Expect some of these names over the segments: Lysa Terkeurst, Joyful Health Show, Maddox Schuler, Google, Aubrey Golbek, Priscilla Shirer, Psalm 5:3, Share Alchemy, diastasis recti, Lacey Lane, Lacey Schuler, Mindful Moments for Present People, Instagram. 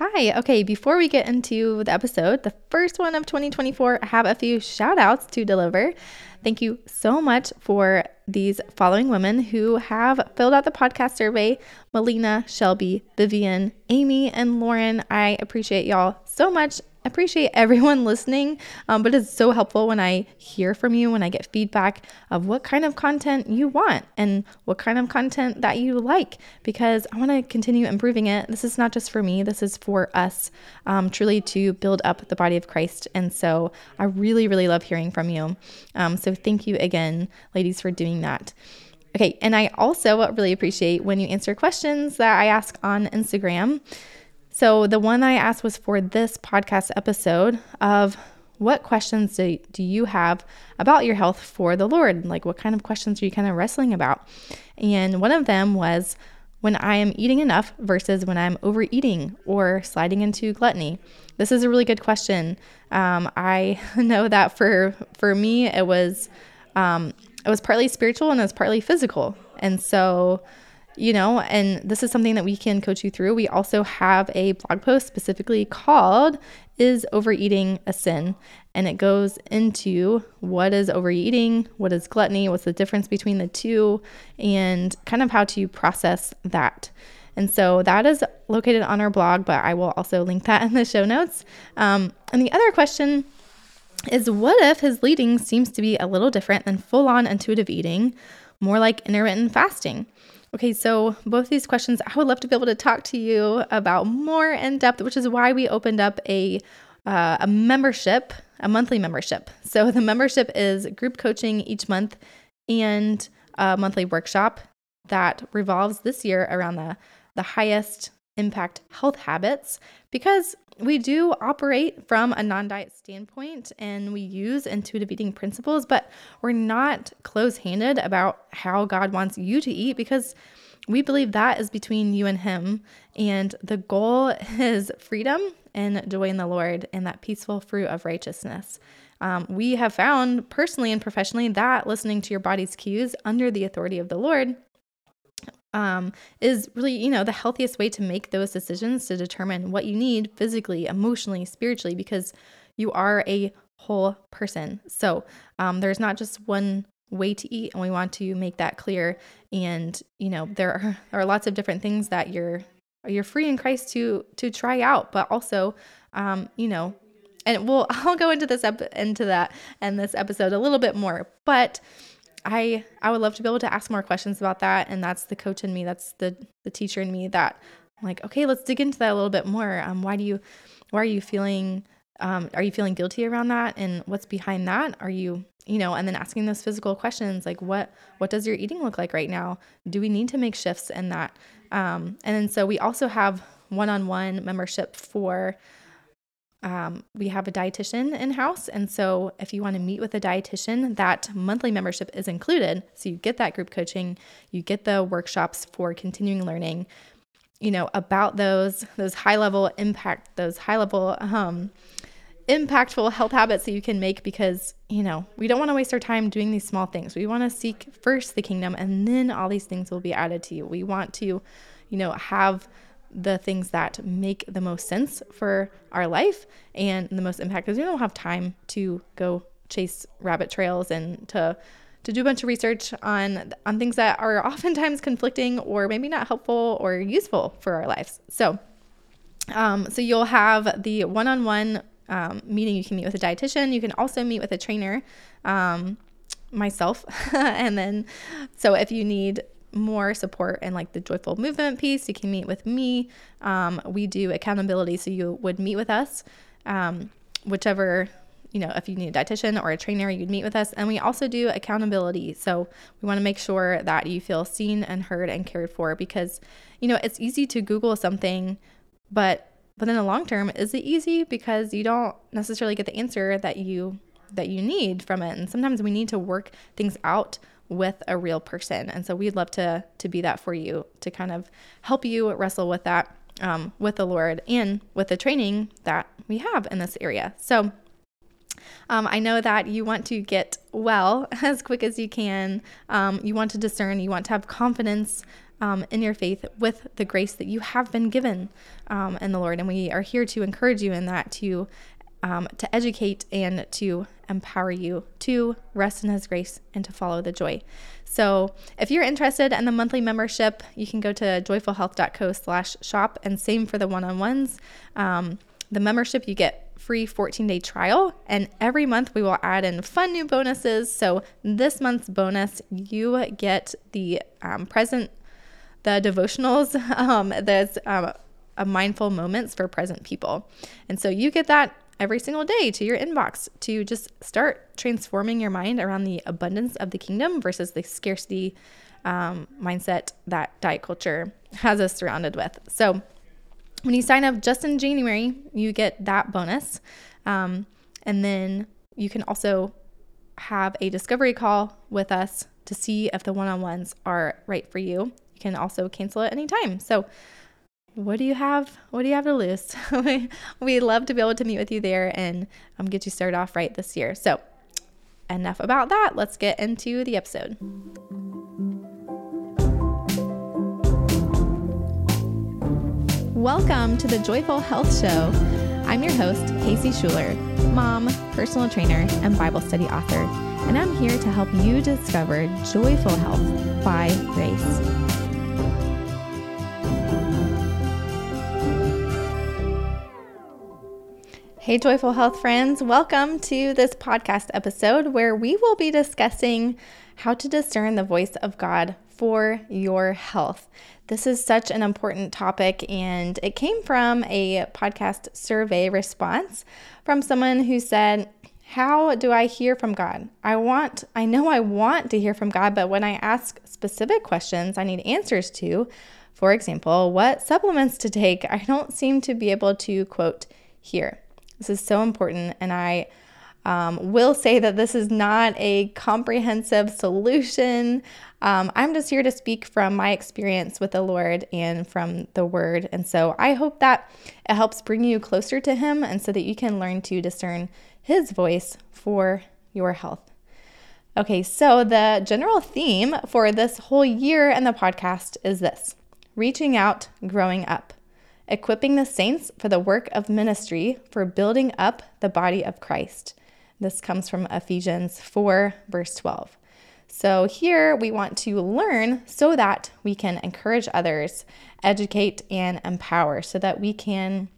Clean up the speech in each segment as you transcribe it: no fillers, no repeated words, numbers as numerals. Hi. Okay, before we get into the episode, the first one of 2024, I have a few shout outs to deliver. Thank you so much for these following women who have filled out the podcast survey: Melina, Shelby, Vivian, Amy, and Lauren. I appreciate y'all so much. I appreciate everyone listening, but it's so helpful when I hear from you, when I get feedback of what kind of content you want and what kind of content that you like, because I want to continue improving it. This is not just for me. This is for us, truly to build up the body of Christ. And so I really, really love hearing from you. So thank you again, ladies, for doing that. Okay. And I also really appreciate when you answer questions that I ask on Instagram. So the one I asked was for this podcast episode of what questions do you have about your health for the Lord? Like, what kind of questions are you kind of wrestling about? And one of them was when I am eating enough versus when I'm overeating or sliding into gluttony. This is a really good question. I know that for me, it was partly spiritual and it was partly physical. And so, you know, and this is something that we can coach you through. We also have a blog post specifically called Is Overeating a Sin? And it goes into what is overeating, what is gluttony, what's the difference between the two, and kind of how to process that. And so that is located on our blog, but I will also link that in the show notes. And the other question is, what if his leading seems to be a little different than full-on intuitive eating, more like intermittent fasting? Okay, so both of these questions, I would love to be able to talk to you about more in depth, which is why we opened up a membership, a monthly membership. So the membership is group coaching each month and a monthly workshop that revolves this year around the highest impact health habits, because we do operate from a non-diet standpoint and we use intuitive eating principles, but we're not close-handed about how God wants you to eat, because we believe that is between you and Him. And the goal is freedom and joy in the Lord and that peaceful fruit of righteousness. We have found personally and professionally that listening to your body's cues under the authority of the Lord is really, you know, the healthiest way to make those decisions to determine what you need physically, emotionally, spiritually, because you are a whole person. So there's not just one way to eat, and we want to make that clear. And, you know, there are lots of different things that you're free in Christ to try out, but also, you know, and I'll go into that and this episode a little bit more, but I would love to be able to ask more questions about that. And that's the coach in me. That's the teacher in me that I'm like, okay, let's dig into that a little bit more. Why are you feeling, are you feeling guilty around that? And what's behind that? Are you, you know, and then asking those physical questions, like what does your eating look like right now? Do we need to make shifts in that? And then, so we also have one-on-one membership for, we have a dietitian in-house. And so if you want to meet with a dietitian, that monthly membership is included. So you get that group coaching, you get the workshops for continuing learning, you know, about those high level impactful health habits that you can make, because, you know, we don't want to waste our time doing these small things. We want to seek first the kingdom, and then all these things will be added to you. We want to, you know, have the things that make the most sense for our life and the most impact, because we don't have time to go chase rabbit trails and to do a bunch of research on things that are oftentimes conflicting or maybe not helpful or useful for our lives. So you'll have the one-on-one meeting. You can meet with a dietitian. You can also meet with a trainer, myself. And then, so if you need more support and like the joyful movement piece, you can meet with me. We do accountability. So you would meet with us, whichever, you know, if you need a dietitian or a trainer, you'd meet with us. And we also do accountability. So we want to make sure that you feel seen and heard and cared for, because, you know, it's easy to Google something, but in the long term, is it easy? Because you don't necessarily get the answer that you need from it. And sometimes we need to work things out with a real person. And so we'd love to be that for you, to kind of help you wrestle with that, with the Lord and with the training that we have in this area. So, I know that you want to get well as quick as you can. You want to discern, you want to have confidence, in your faith with the grace that you have been given in the Lord. And we are here to encourage you in that, to educate and to empower you to rest in His grace and to follow the joy. So if you're interested in the monthly membership, you can go to joyfulhealth.co/shop, and same for the one-on-ones. The membership, you get free 14-day trial, and every month we will add in fun new bonuses. So this month's bonus, you get the devotionals, there's a Mindful Moments for Present People. And so you get that every single day to your inbox to just start transforming your mind around the abundance of the kingdom versus the scarcity mindset that diet culture has us surrounded with. So when you sign up just in January, you get that bonus. And then you can also have a discovery call with us to see if the one-on-ones are right for you. You can also cancel at any time. So what do you have? What do you have to lose? We love to be able to meet with you there and get you started off right this year. So enough about that. Let's get into the episode. Welcome to the Joyful Health Show. I'm your host, Lacey Schuler, mom, personal trainer, and Bible study author. And I'm here to help you discover joyful health by grace. Hey, Joyful Health friends. Welcome to this podcast episode where we will be discussing how to discern the voice of God for your health. This is such an important topic, and it came from a podcast survey response from someone who said, how do I hear from God? I know I want to hear from God, but when I ask specific questions I need answers to, for example, what supplements to take, I don't seem to be able to, quote, hear. This is so important, and I will say that this is not a comprehensive solution. I'm just here to speak from my experience with the Lord and from the Word. And so I hope that it helps bring you closer to Him, and so that you can learn to discern His voice for your health. Okay, so the general theme for this whole year and the podcast is this: reaching out, growing up, equipping the saints for the work of ministry, for building up the body of Christ. This comes from Ephesians 4, verse 12. So here we want to learn so that we can encourage others, educate, and empower, so that we can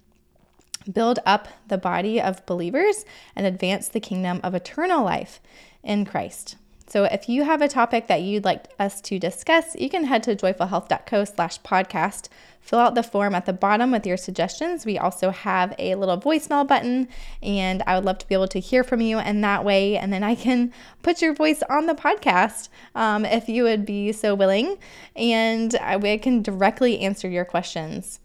build up the body of believers and advance the kingdom of eternal life in Christ. So if you have a topic that you'd like us to discuss, you can head to joyfulhealth.co/podcast, fill out the form at the bottom with your suggestions. We also have a little voicemail button, and I would love to be able to hear from you in that way. And then I can put your voice on the podcast if you would be so willing, and I can directly answer your questions.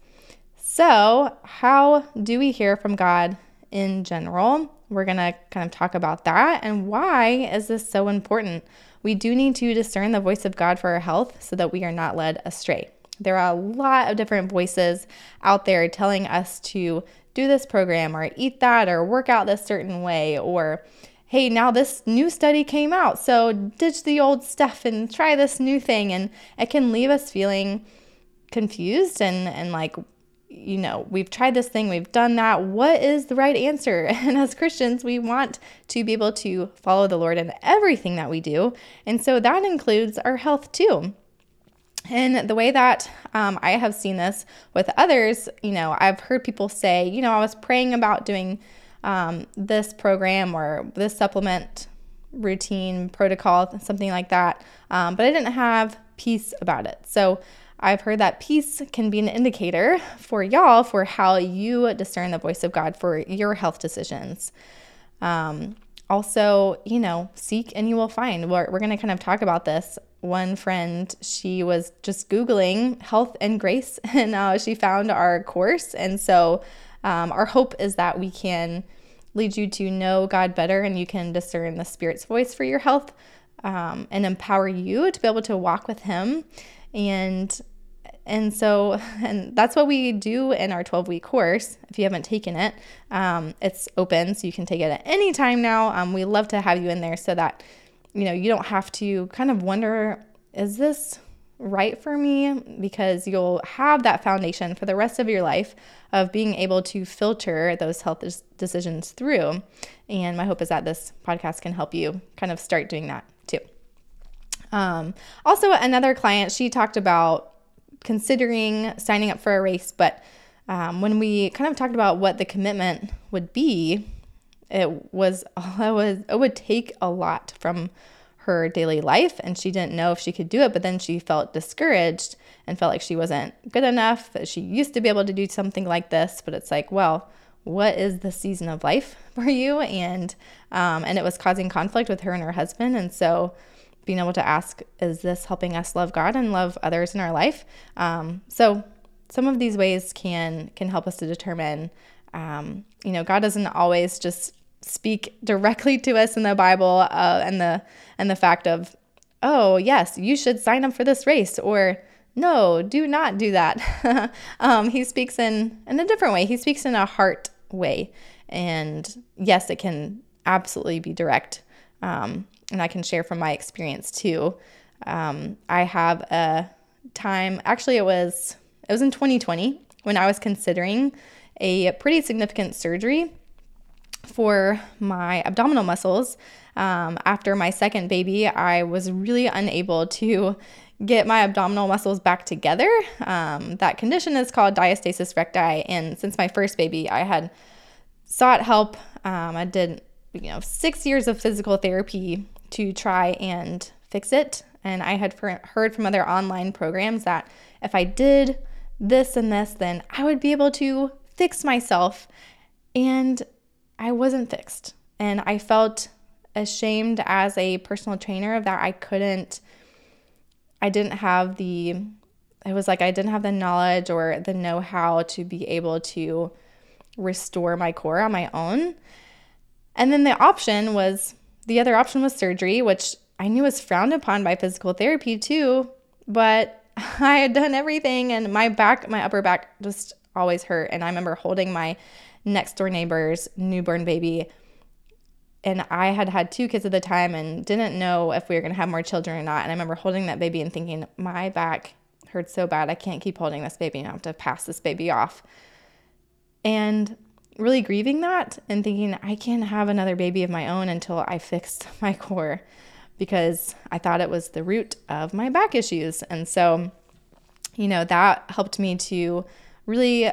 So how do we hear from God in general? We're going to kind of talk about that, and why is this so important? We do need to discern the voice of God for our health so that we are not led astray. There are a lot of different voices out there telling us to do this program or eat that or work out this certain way, or hey, now this new study came out, so ditch the old stuff and try this new thing. And it can leave us feeling confused and like, you know, we've tried this thing, we've done that. What is the right answer? And as Christians, we want to be able to follow the Lord in everything that we do. And so that includes our health too. And the way that I have seen this with others, you know, I've heard people say, you know, I was praying about doing this program or this supplement routine protocol, something like that. But I didn't have peace about it. So I've heard that peace can be an indicator for y'all for how you discern the voice of God for your health decisions. Also, you know, seek and you will find. We're going to kind of talk about this. One friend, she was just Googling health and grace, and she found our course. And so our hope is that we can lead you to know God better, and you can discern the Spirit's voice for your health and empower you to be able to walk with Him. And that's what we do in our 12-week course. If you haven't taken it, it's open, so you can take it at any time now. We love to have you in there so that, you know, you don't have to kind of wonder, is this right for me, because you'll have that foundation for the rest of your life of being able to filter those health decisions through. And my hope is that this podcast can help you kind of start doing that too. Also, another client, she talked about considering signing up for a race, but when we kind of talked about what the commitment would be, it would take a lot from her daily life, and she didn't know if she could do it, but then she felt discouraged and felt like she wasn't good enough, that she used to be able to do something like this, but it's like, well, what is the season of life for you? And it was causing conflict with her and her husband, and so being able to ask, is this helping us love God and love others in our life? So some of these ways can help us to determine, God doesn't always just speak directly to us in the Bible, and the fact of, oh yes, you should sign up for this race, or no, do not do that. He speaks in a different way. He speaks in a heart way, and yes, it can absolutely be direct. And I can share from my experience too. I have a time, actually it was in 2020 when I was considering a pretty significant surgery for my abdominal muscles. After my second baby, I was really unable to get my abdominal muscles back together. That condition is called diastasis recti. And since my first baby, I had sought help. I did 6 years of physical therapy to try and fix it. And I had heard from other online programs that if I did this and this, then I would be able to fix myself. And I wasn't fixed. And I felt ashamed as a personal trainer that I didn't have the knowledge or the know-how to be able to restore my core on my own. And then the other option was surgery, which I knew was frowned upon by physical therapy too, but I had done everything, and my upper back just always hurt. And I remember holding my next door neighbor's newborn baby, and I had had two kids at the time and didn't know if we were going to have more children or not. And I remember holding that baby and thinking, my back hurts so bad, I can't keep holding this baby, and I have to pass this baby off. And really grieving that and thinking, I can't have another baby of my own until I fixed my core, because I thought it was the root of my back issues. And so, that helped me to really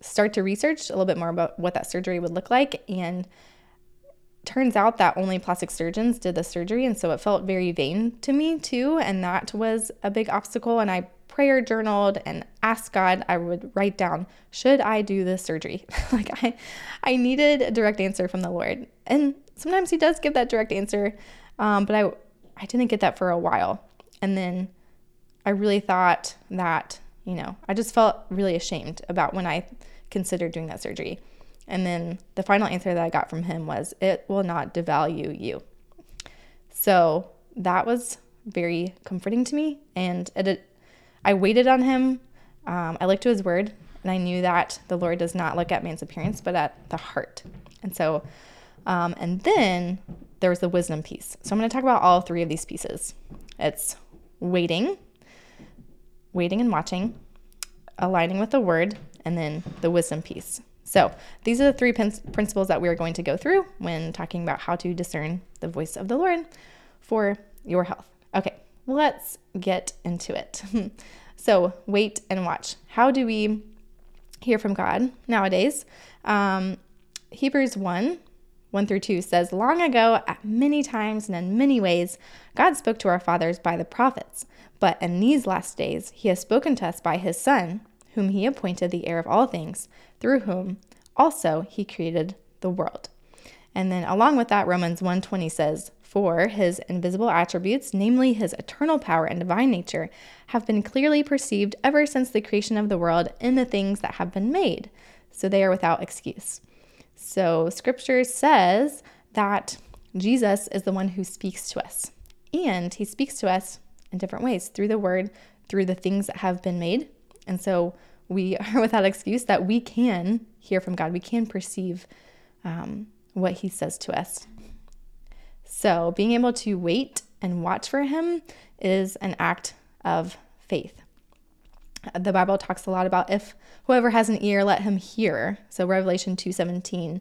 start to research a little bit more about what that surgery would look like. And turns out that only plastic surgeons did the surgery, and so it felt very vain to me too, and that was a big obstacle. And I prayer journaled and asked God, I would write down, should I do this surgery? Like I needed a direct answer from the Lord. And sometimes he does give that direct answer, but I didn't get that for a while. And then I really thought that, I just felt really ashamed about when I considered doing that surgery. And then the final answer that I got from him was, it will not devalue you. So that was very comforting to me, and I waited on him. I looked to his word, and I knew that the Lord does not look at man's appearance, but at the heart. And so, and then there was the wisdom piece. So I'm going to talk about all three of these pieces. It's waiting and watching, aligning with the word, and then the wisdom piece. So these are the three principles that we are going to go through when talking about how to discern the voice of the Lord for your health. Okay. Let's get into it. So wait and watch. How do we hear from God nowadays? Hebrews 1:1-2 says, long ago, at many times and in many ways, God spoke to our fathers by the prophets. But in these last days, he has spoken to us by his Son, whom he appointed the heir of all things, through whom also he created the world. And then along with that, Romans 1:20 says, for his invisible attributes, namely his eternal power and divine nature, have been clearly perceived ever since the creation of the world in the things that have been made, so they are without excuse. So scripture says that Jesus is the one who speaks to us, and he speaks to us in different ways, through the word, through the things that have been made. And so we are without excuse that we can hear from God. We can perceive what he says to us. So being able to wait and watch for him is an act of faith. The Bible talks a lot about if whoever has an ear, let him hear. So Revelation 2:17,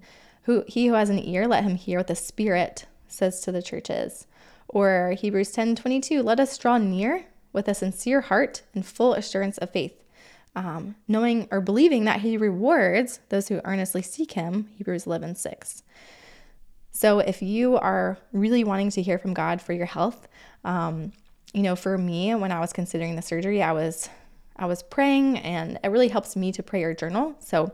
he who has an ear, let him hear what the Spirit says to the churches. Or Hebrews 10:22, let us draw near with a sincere heart and full assurance of faith, knowing or believing that he rewards those who earnestly seek him, Hebrews 11:6. So if you are really wanting to hear from God for your health, for me, when I was considering the surgery, I was praying, and it really helps me to pray or journal. So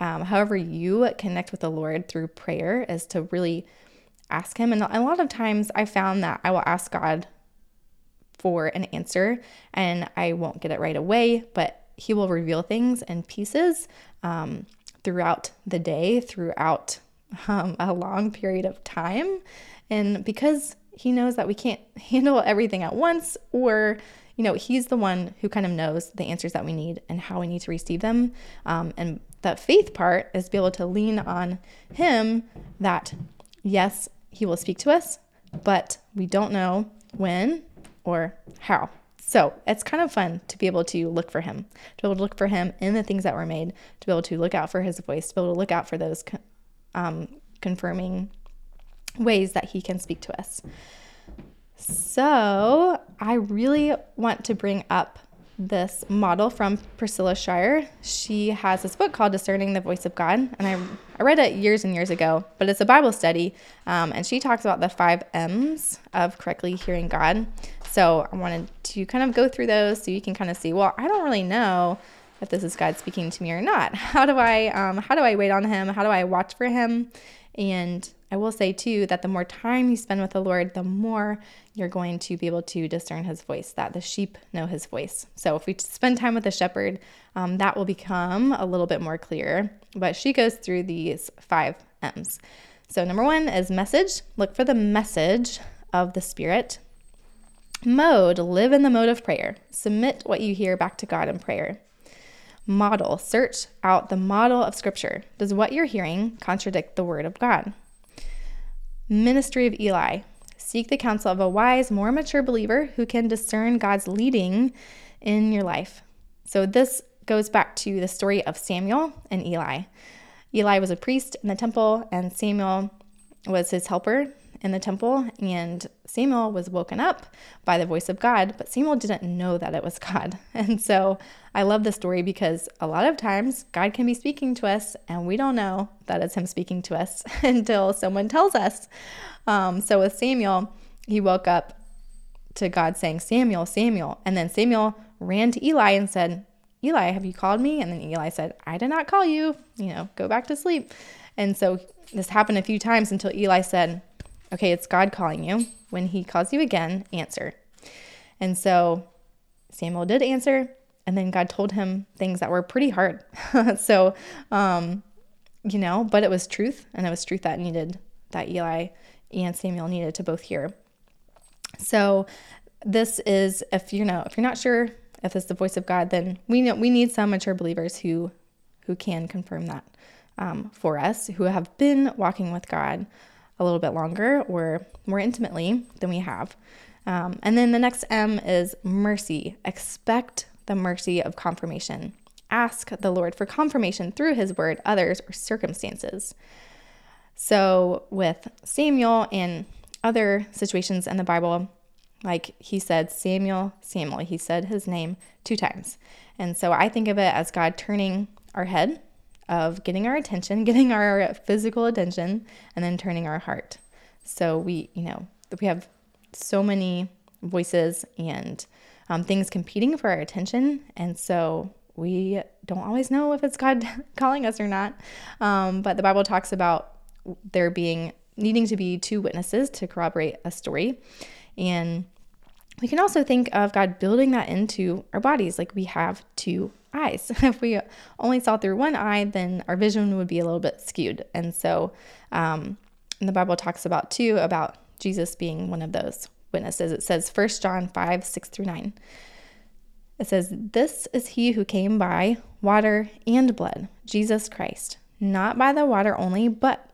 however you connect with the Lord through prayer is to really ask him. And a lot of times I found that I will ask God for an answer and I won't get it right away, but he will reveal things and pieces throughout the day, throughout a long period of time. And because he knows that we can't handle everything at once, or he's the one who kind of knows the answers that we need and how we need to receive them. And that faith part is be able to lean on him that, yes, he will speak to us, but we don't know when or how. So it's kind of fun to be able to look for him, to be able to look for him in the things that were made, to be able to look out for his voice, to be able to look out for those confirming ways that he can speak to us. So I really want to bring up this model from Priscilla Shirer. She has this book called Discerning the Voice of God, and I read it years and years ago, but it's a Bible study, and she talks about the 5 Ms of correctly hearing God. So I wanted to kind of go through those so you can kind of see, well, I don't really know if this is God speaking to me or not. How do I wait on him? How do I watch for him? And I will say too that the more time you spend with the Lord, the more you're going to be able to discern his voice, that the sheep know his voice. So if we spend time with the shepherd, that will become a little bit more clear. But she goes through these 5 Ms. So number 1 is message. Look for the message of the Spirit. Mode, live in the mode of prayer. Submit what you hear back to God in prayer. Model, search out the model of Scripture. Does what you're hearing contradict the Word of God? Ministry of Eli, seek the counsel of a wise, more mature believer who can discern God's leading in your life. So this goes back to the story of Samuel and Eli. Eli was a priest in the temple, and Samuel was his helper in the temple, and Samuel was woken up by the voice of God, but Samuel didn't know that it was God. And so I love this story because a lot of times God can be speaking to us and we don't know that it's him speaking to us until someone tells us. So with Samuel, he woke up to God saying, Samuel, Samuel. And then Samuel ran to Eli and said, Eli, have you called me? And then Eli said, I did not call you, go back to sleep. And so this happened a few times until Eli said, okay, it's God calling you. When he calls you again, answer. And so Samuel did answer, and then God told him things that were pretty hard. So, but it was truth, and it was truth that Eli and Samuel needed to both hear. So this is, if you're not sure if this is the voice of God, then we need some mature believers who can confirm that for us, who have been walking with God a little bit longer or more intimately than we have. And then the next M is mercy. Expect the mercy of confirmation. Ask the Lord for confirmation through his word, others, or circumstances. So with Samuel and other situations in the Bible, like he said, Samuel, Samuel, he said his name 2 times. And so I think of it as God turning our head, of getting our attention, getting our physical attention, and then turning our heart. So we have so many voices and things competing for our attention. And so we don't always know if it's God calling us or not. But the Bible talks about there needing to be 2 witnesses to corroborate a story. And we can also think of God building that into our bodies. Like we have 2 eyes. If we only saw through 1 eye, then our vision would be a little bit skewed. And so and the Bible talks about too, about Jesus being one of those witnesses. It says 1 John 5:6-9. It says, this is he who came by water and blood, Jesus Christ, not by the water only, but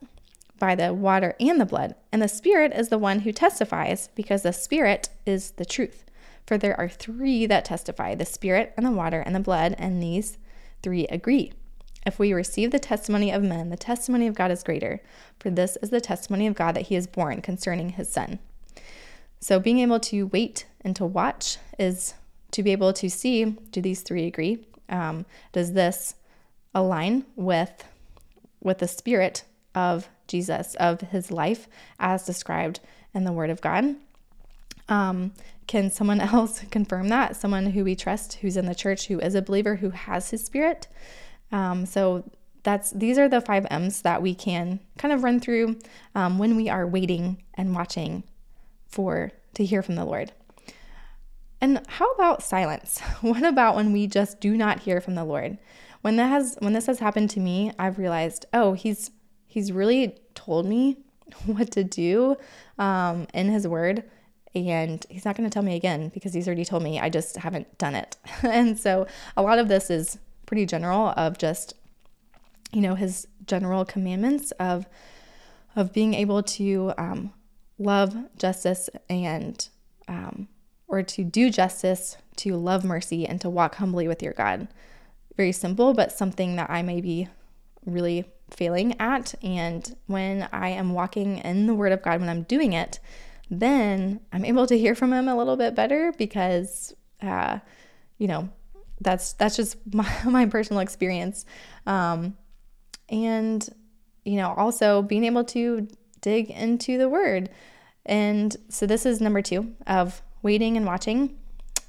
by the water and the blood. And the Spirit is the one who testifies, because the Spirit is the truth. For there are three that testify, the Spirit and the water and the blood, and these three agree. If we receive the testimony of men, the testimony of God is greater, for this is the testimony of God that he is born concerning his Son. So being able to wait and to watch is to be able to see, do these three agree? Does this align with the Spirit of Jesus, of his life as described in the Word of God? Can someone else confirm that? Someone who we trust, who's in the church, who is a believer, who has his Spirit? These are the 5 Ms that we can kind of run through when we are waiting and watching to hear from the Lord. And how about silence? What about when we just do not hear from the Lord? When this has happened to me, I've realized, oh, he's really told me what to do in his word, and he's not going to tell me again because he's already told me. I just haven't done it. And so a lot of this is pretty general of just, you know, his general commandments of being able to love justice and or to do justice, to love mercy, and to walk humbly with your God. Very simple, but something that I may be really failing at. And when I am walking in the Word of God, when I'm doing it, then I'm able to hear from him a little bit better because, that's just my personal experience. Also being able to dig into the Word. And so this is number 2 of waiting and watching.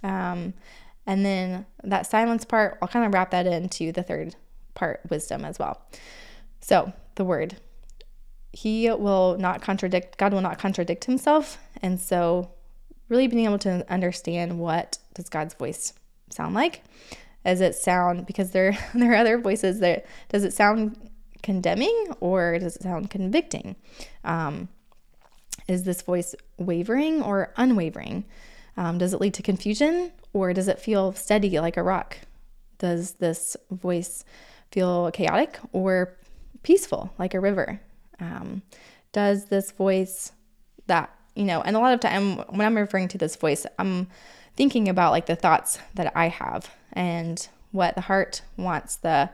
And then that silence part, I'll kind of wrap that into the third part, wisdom as well. So the Word, God will not contradict himself. And so really being able to understand, what does God's voice sound like? Because there are other voices that, does it sound condemning or does it sound convicting? Is this voice wavering or unwavering? Does it lead to confusion or does it feel steady like a rock? Does this voice feel chaotic or peaceful like a river? Does this voice that, and a lot of time when I'm referring to this voice, I'm thinking about like the thoughts that I have and what the heart wants, the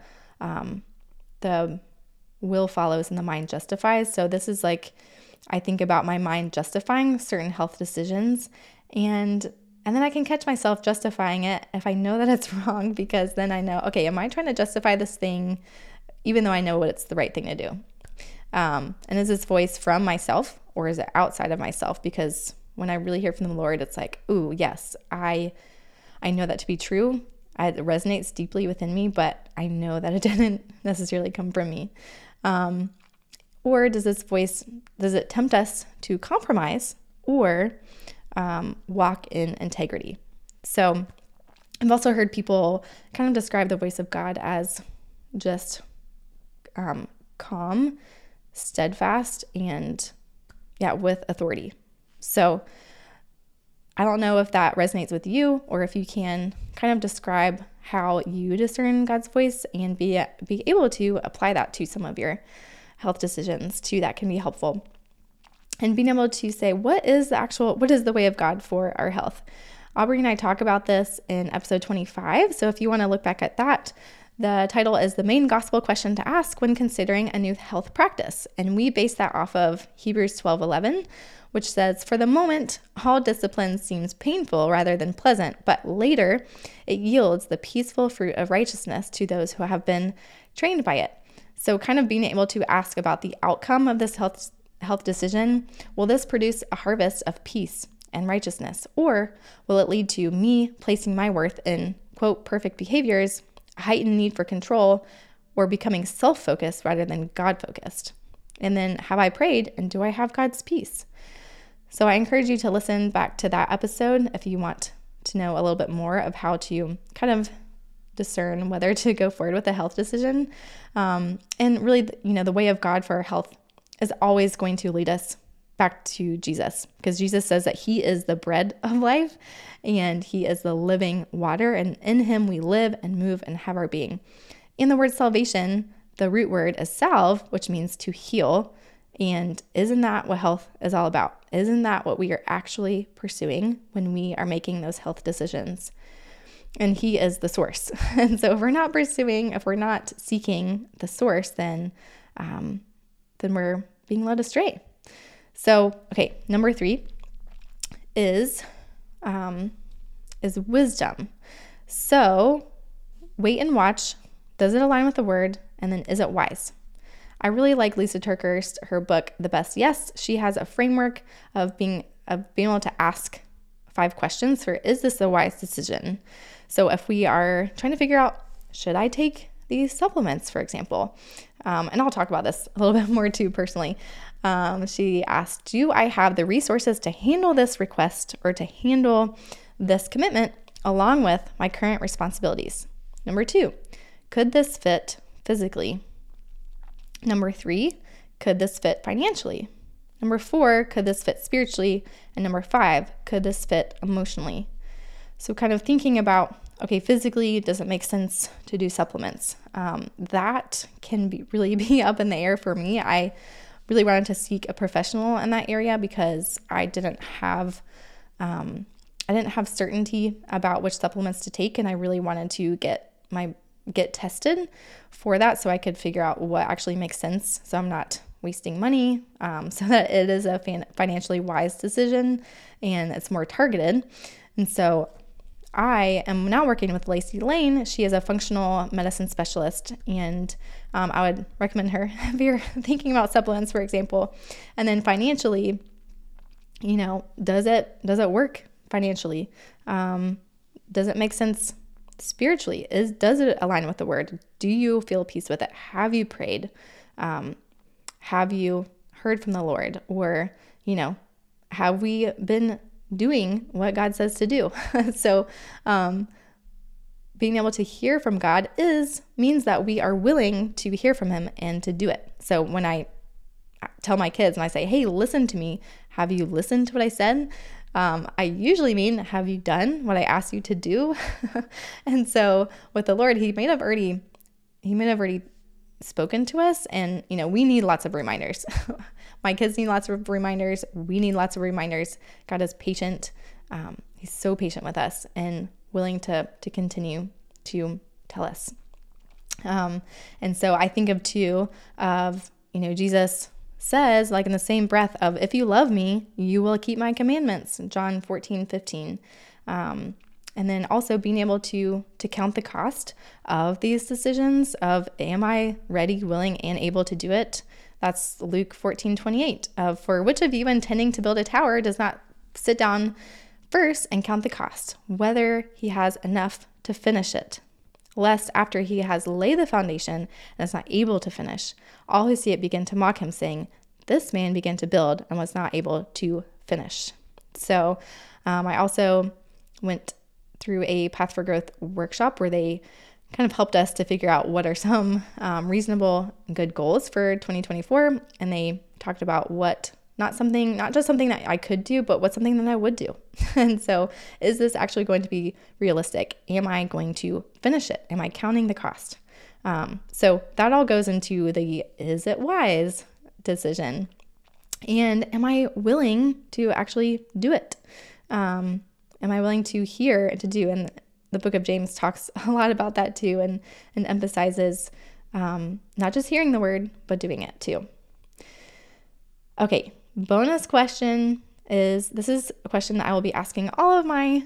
will follows and the mind justifies. So this is like, I think about my mind justifying certain health decisions, and then I can catch myself justifying it if I know that it's wrong, because then I know, okay, am I trying to justify this thing even though I know what it's the right thing to do? And is this voice from myself or is it outside of myself? Because when I really hear from the Lord, it's like, ooh, yes, I know that to be true. It resonates deeply within me, but I know that it didn't necessarily come from me. Or does it tempt us to compromise or walk in integrity? So I've also heard people kind of describe the voice of God as just calm, steadfast, and with authority. So I don't know if that resonates with you or if you can kind of describe how you discern God's voice and be able to apply that to some of your health decisions too. That can be helpful. And being able to say, what is the way of God for our health? Aubrey and I talk about this in episode 25. So if you want to look back at that, the title is The Main Gospel Question to Ask When Considering a New Health Practice. And we base that off of Hebrews 12:11, which says, for the moment, all discipline seems painful rather than pleasant, but later it yields the peaceful fruit of righteousness to those who have been trained by it. So kind of being able to ask about the outcome of this health decision. Will this produce a harvest of peace and righteousness? Or will it lead to me placing my worth in, quote, perfect behaviors, a heightened need for control, or becoming self-focused rather than God-focused? And then, have I prayed and do I have God's peace? So I encourage you to listen back to that episode if you want to know a little bit more of how to kind of discern whether to go forward with a health decision. And really, the way of God for our health is always going to lead us back to Jesus, because Jesus says that he is the bread of life and he is the living water. And in him we live and move and have our being. In the word salvation, the root word is salve, which means to heal. And isn't that what health is all about? Isn't that what we are actually pursuing when we are making those health decisions? And He is the source. And so if we're not seeking the source, then we're being led astray. So, okay, number 3 is wisdom. So wait and watch. Does it align with the word? And then is it wise? I really like Lysa Terkeurst, her book, The Best Yes. She has a framework of being able to ask 5 questions for, is this a wise decision? So if we are trying to figure out, should I take these supplements, for example? And I'll talk about this a little bit more too personally. She asked, do I have the resources to handle this request or to handle this commitment along with my current responsibilities? Number 2, could this fit physically? Number 3, could this fit financially? Number 4, could this fit spiritually? And number 5, could this fit emotionally? So kind of thinking about, okay, physically, does it make sense to do supplements? That can really be up in the air for me. I really wanted to seek a professional in that area because I didn't have certainty about which supplements to take, and I really wanted to get tested for that so I could figure out what actually makes sense, so I'm not wasting money, so that it is a financially wise decision and it's more targeted. And so I am now working with Lacey Lane. She is a functional medicine specialist, and I would recommend her if you're thinking about supplements, for example. And then financially, does it work financially? Does it make sense spiritually? Does it align with the word? Do you feel peace with it? Have you prayed? Have you heard from the Lord? Or, have we been doing what God says to do? So, being able to hear from God means that we are willing to hear from Him and to do it. So when I tell my kids and I say, hey, listen to me, have you listened to what I said? I usually mean, have you done what I asked you to do? And so with the Lord, he may have already spoken to us. And, we need lots of reminders. My kids need lots of reminders. We need lots of reminders. God is patient. He's so patient with us and willing to continue to tell us. And so I think of Jesus says, like in the same breath of, if you love me, you will keep my commandments, John 14:15. And then also being able to count the cost of these decisions of, am I ready, willing, and able to do it? That's Luke 14:28 of, for which of you intending to build a tower does not sit down first and count the cost, whether he has enough to finish it, lest after he has laid the foundation and is not able to finish, all who see it begin to mock him, saying, this man began to build and was not able to finish. So I also went through a Path for Growth workshop where they kind of helped us to figure out what are some reasonable good goals for 2024. And they talked about not just something that I could do, but what's something that I would do. And so is this actually going to be realistic? Am I going to finish it? Am I counting the cost? So that all goes into the, is it wise decision? And am I willing to actually do it? Am I willing to hear and to do? And the book of James talks a lot about that too, and emphasizes not just hearing the word, but doing it too. Okay, bonus question is a question that I will be asking all of my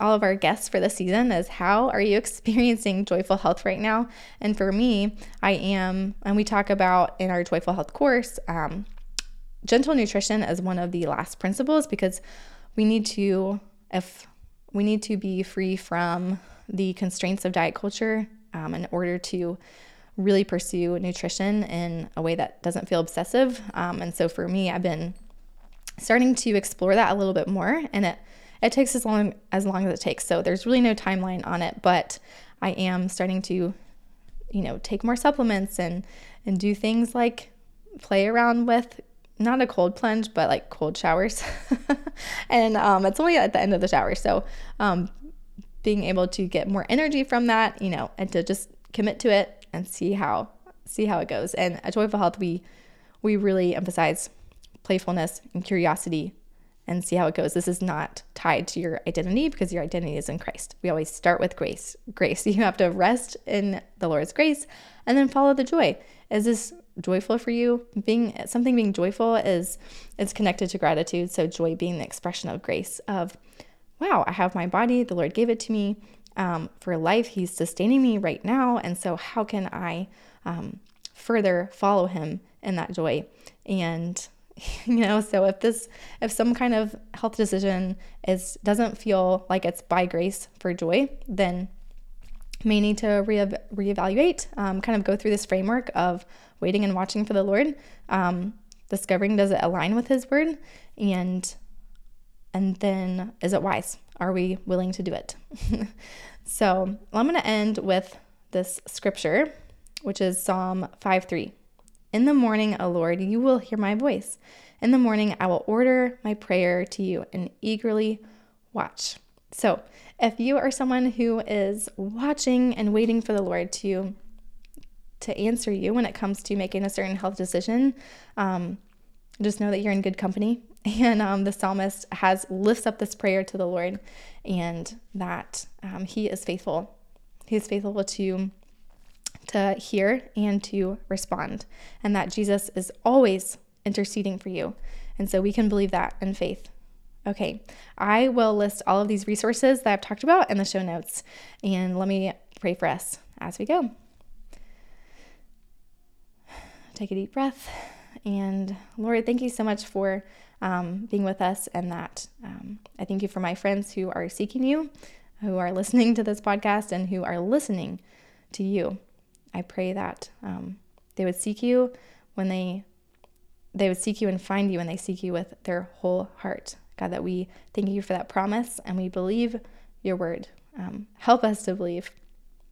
all of our guests for this season is, how are you experiencing joyful health right now? And for me, I am, and we talk about in our joyful health course, gentle nutrition as one of the last principles, because we need to be free from the constraints of diet culture in order to really pursue nutrition in a way that doesn't feel obsessive. And so for me, I've been starting to explore that a little bit more, and it takes as long as it takes. So there's really no timeline on it, but I am starting to, take more supplements and do things like play around with not a cold plunge, but like cold showers. And it's only at the end of the shower. So being able to get more energy from that, and to just commit to it and see how it goes. And at Joyful Health, we really emphasize playfulness, and curiosity, and see how it goes. This is not tied to your identity, because your identity is in Christ. We always start with grace. Grace, you have to rest in the Lord's grace and then follow the joy. Is this joyful for you? Being joyful is, it's connected to gratitude. So joy being the expression of grace of, wow, I have my body. The Lord gave it to me for life. He's sustaining me right now. And so how can I further follow him in that joy? And so if some kind of health decision doesn't feel like it's by grace for joy, then may need to reevaluate, kind of go through this framework of waiting and watching for the Lord, discovering, does it align with his word? And then is it wise? Are we willing to do it? So I'm going to end with this scripture, which is Psalm 5:3. In the morning, O Lord, you will hear my voice. In the morning, I will order my prayer to you and eagerly watch. So if you are someone who is watching and waiting for the Lord to answer you when it comes to making a certain health decision, just know that you're in good company. And the psalmist lifts up this prayer to the Lord, and that he is faithful. He is faithful to hear and to respond, and that Jesus is always interceding for you. And so we can believe that in faith. Okay, I will list all of these resources that I've talked about in the show notes, and let me pray for us as we go. Take a deep breath, and Lord, thank you so much for being with us, and that I thank you for my friends who are seeking you, who are listening to this podcast, and who are listening to you. I pray that they would seek you when they would seek you and find you, and they seek you with their whole heart. God, that we thank you for that promise, and we believe your word. Help us to believe.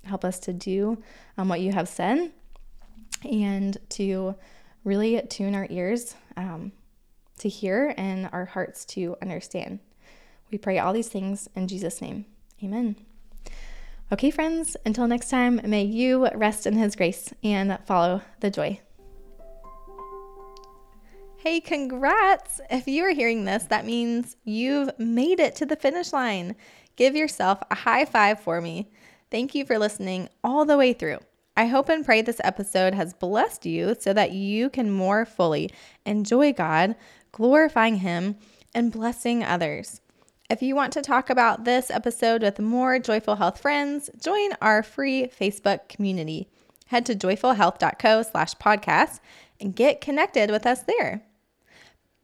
Help us to do what you have said, and to really tune our ears to hear and our hearts to understand. We pray all these things in Jesus' name. Amen. Okay, friends, until next time, may you rest in his grace and follow the joy. Hey, congrats! If you are hearing this, that means you've made it to the finish line. Give yourself a high five for me. Thank you for listening all the way through. I hope and pray this episode has blessed you so that you can more fully enjoy God, glorifying him, and blessing others. If you want to talk about this episode with more Joyful Health friends, join our free Facebook community. Head to joyfulhealth.co/podcast and get connected with us there.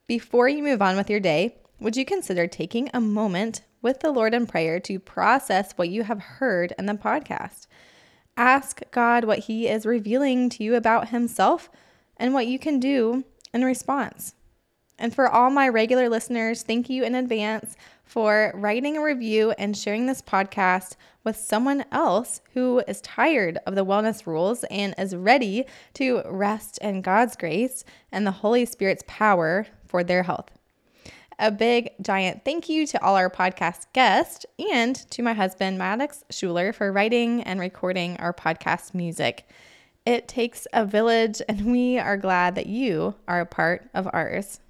Before you move on with your day, would you consider taking a moment with the Lord in prayer to process what you have heard in the podcast? Ask God what he is revealing to you about himself and what you can do in response. And for all my regular listeners, thank you in advance for writing a review and sharing this podcast with someone else who is tired of the wellness rules and is ready to rest in God's grace and the Holy Spirit's power for their health. A big, giant thank you to all our podcast guests and to my husband, Maddox Schuler, for writing and recording our podcast music. It takes a village, and we are glad that you are a part of ours.